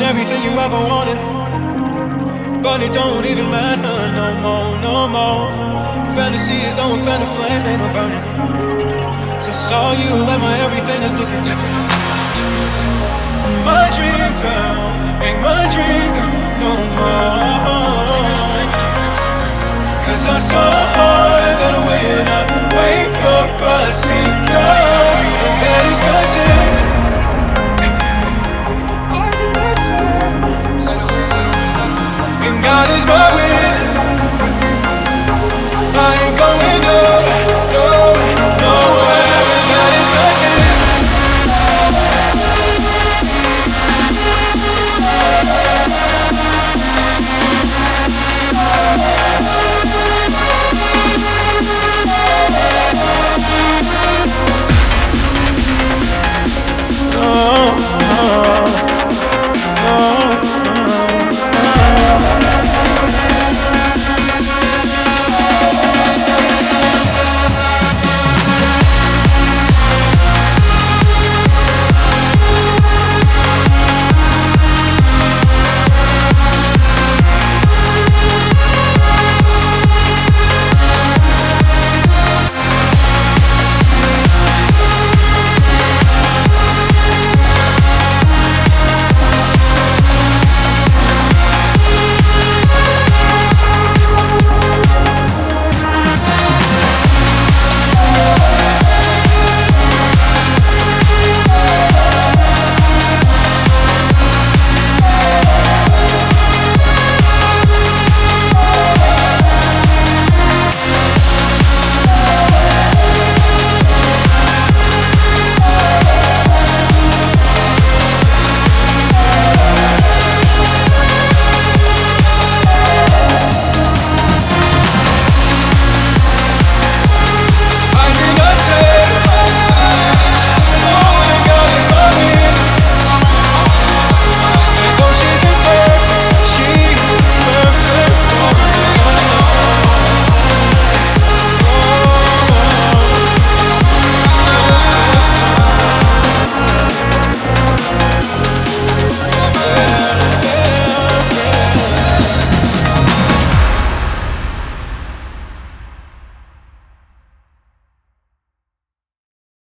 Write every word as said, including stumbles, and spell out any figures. Got everything you ever wanted, but it don't even matter no more, no more. Fantasies don't fan the flame, ain't no burning. Till I saw you and my everything is looking different. My dream girl ain't my dream girl no more. Cause I saw her that when I wake up I see her.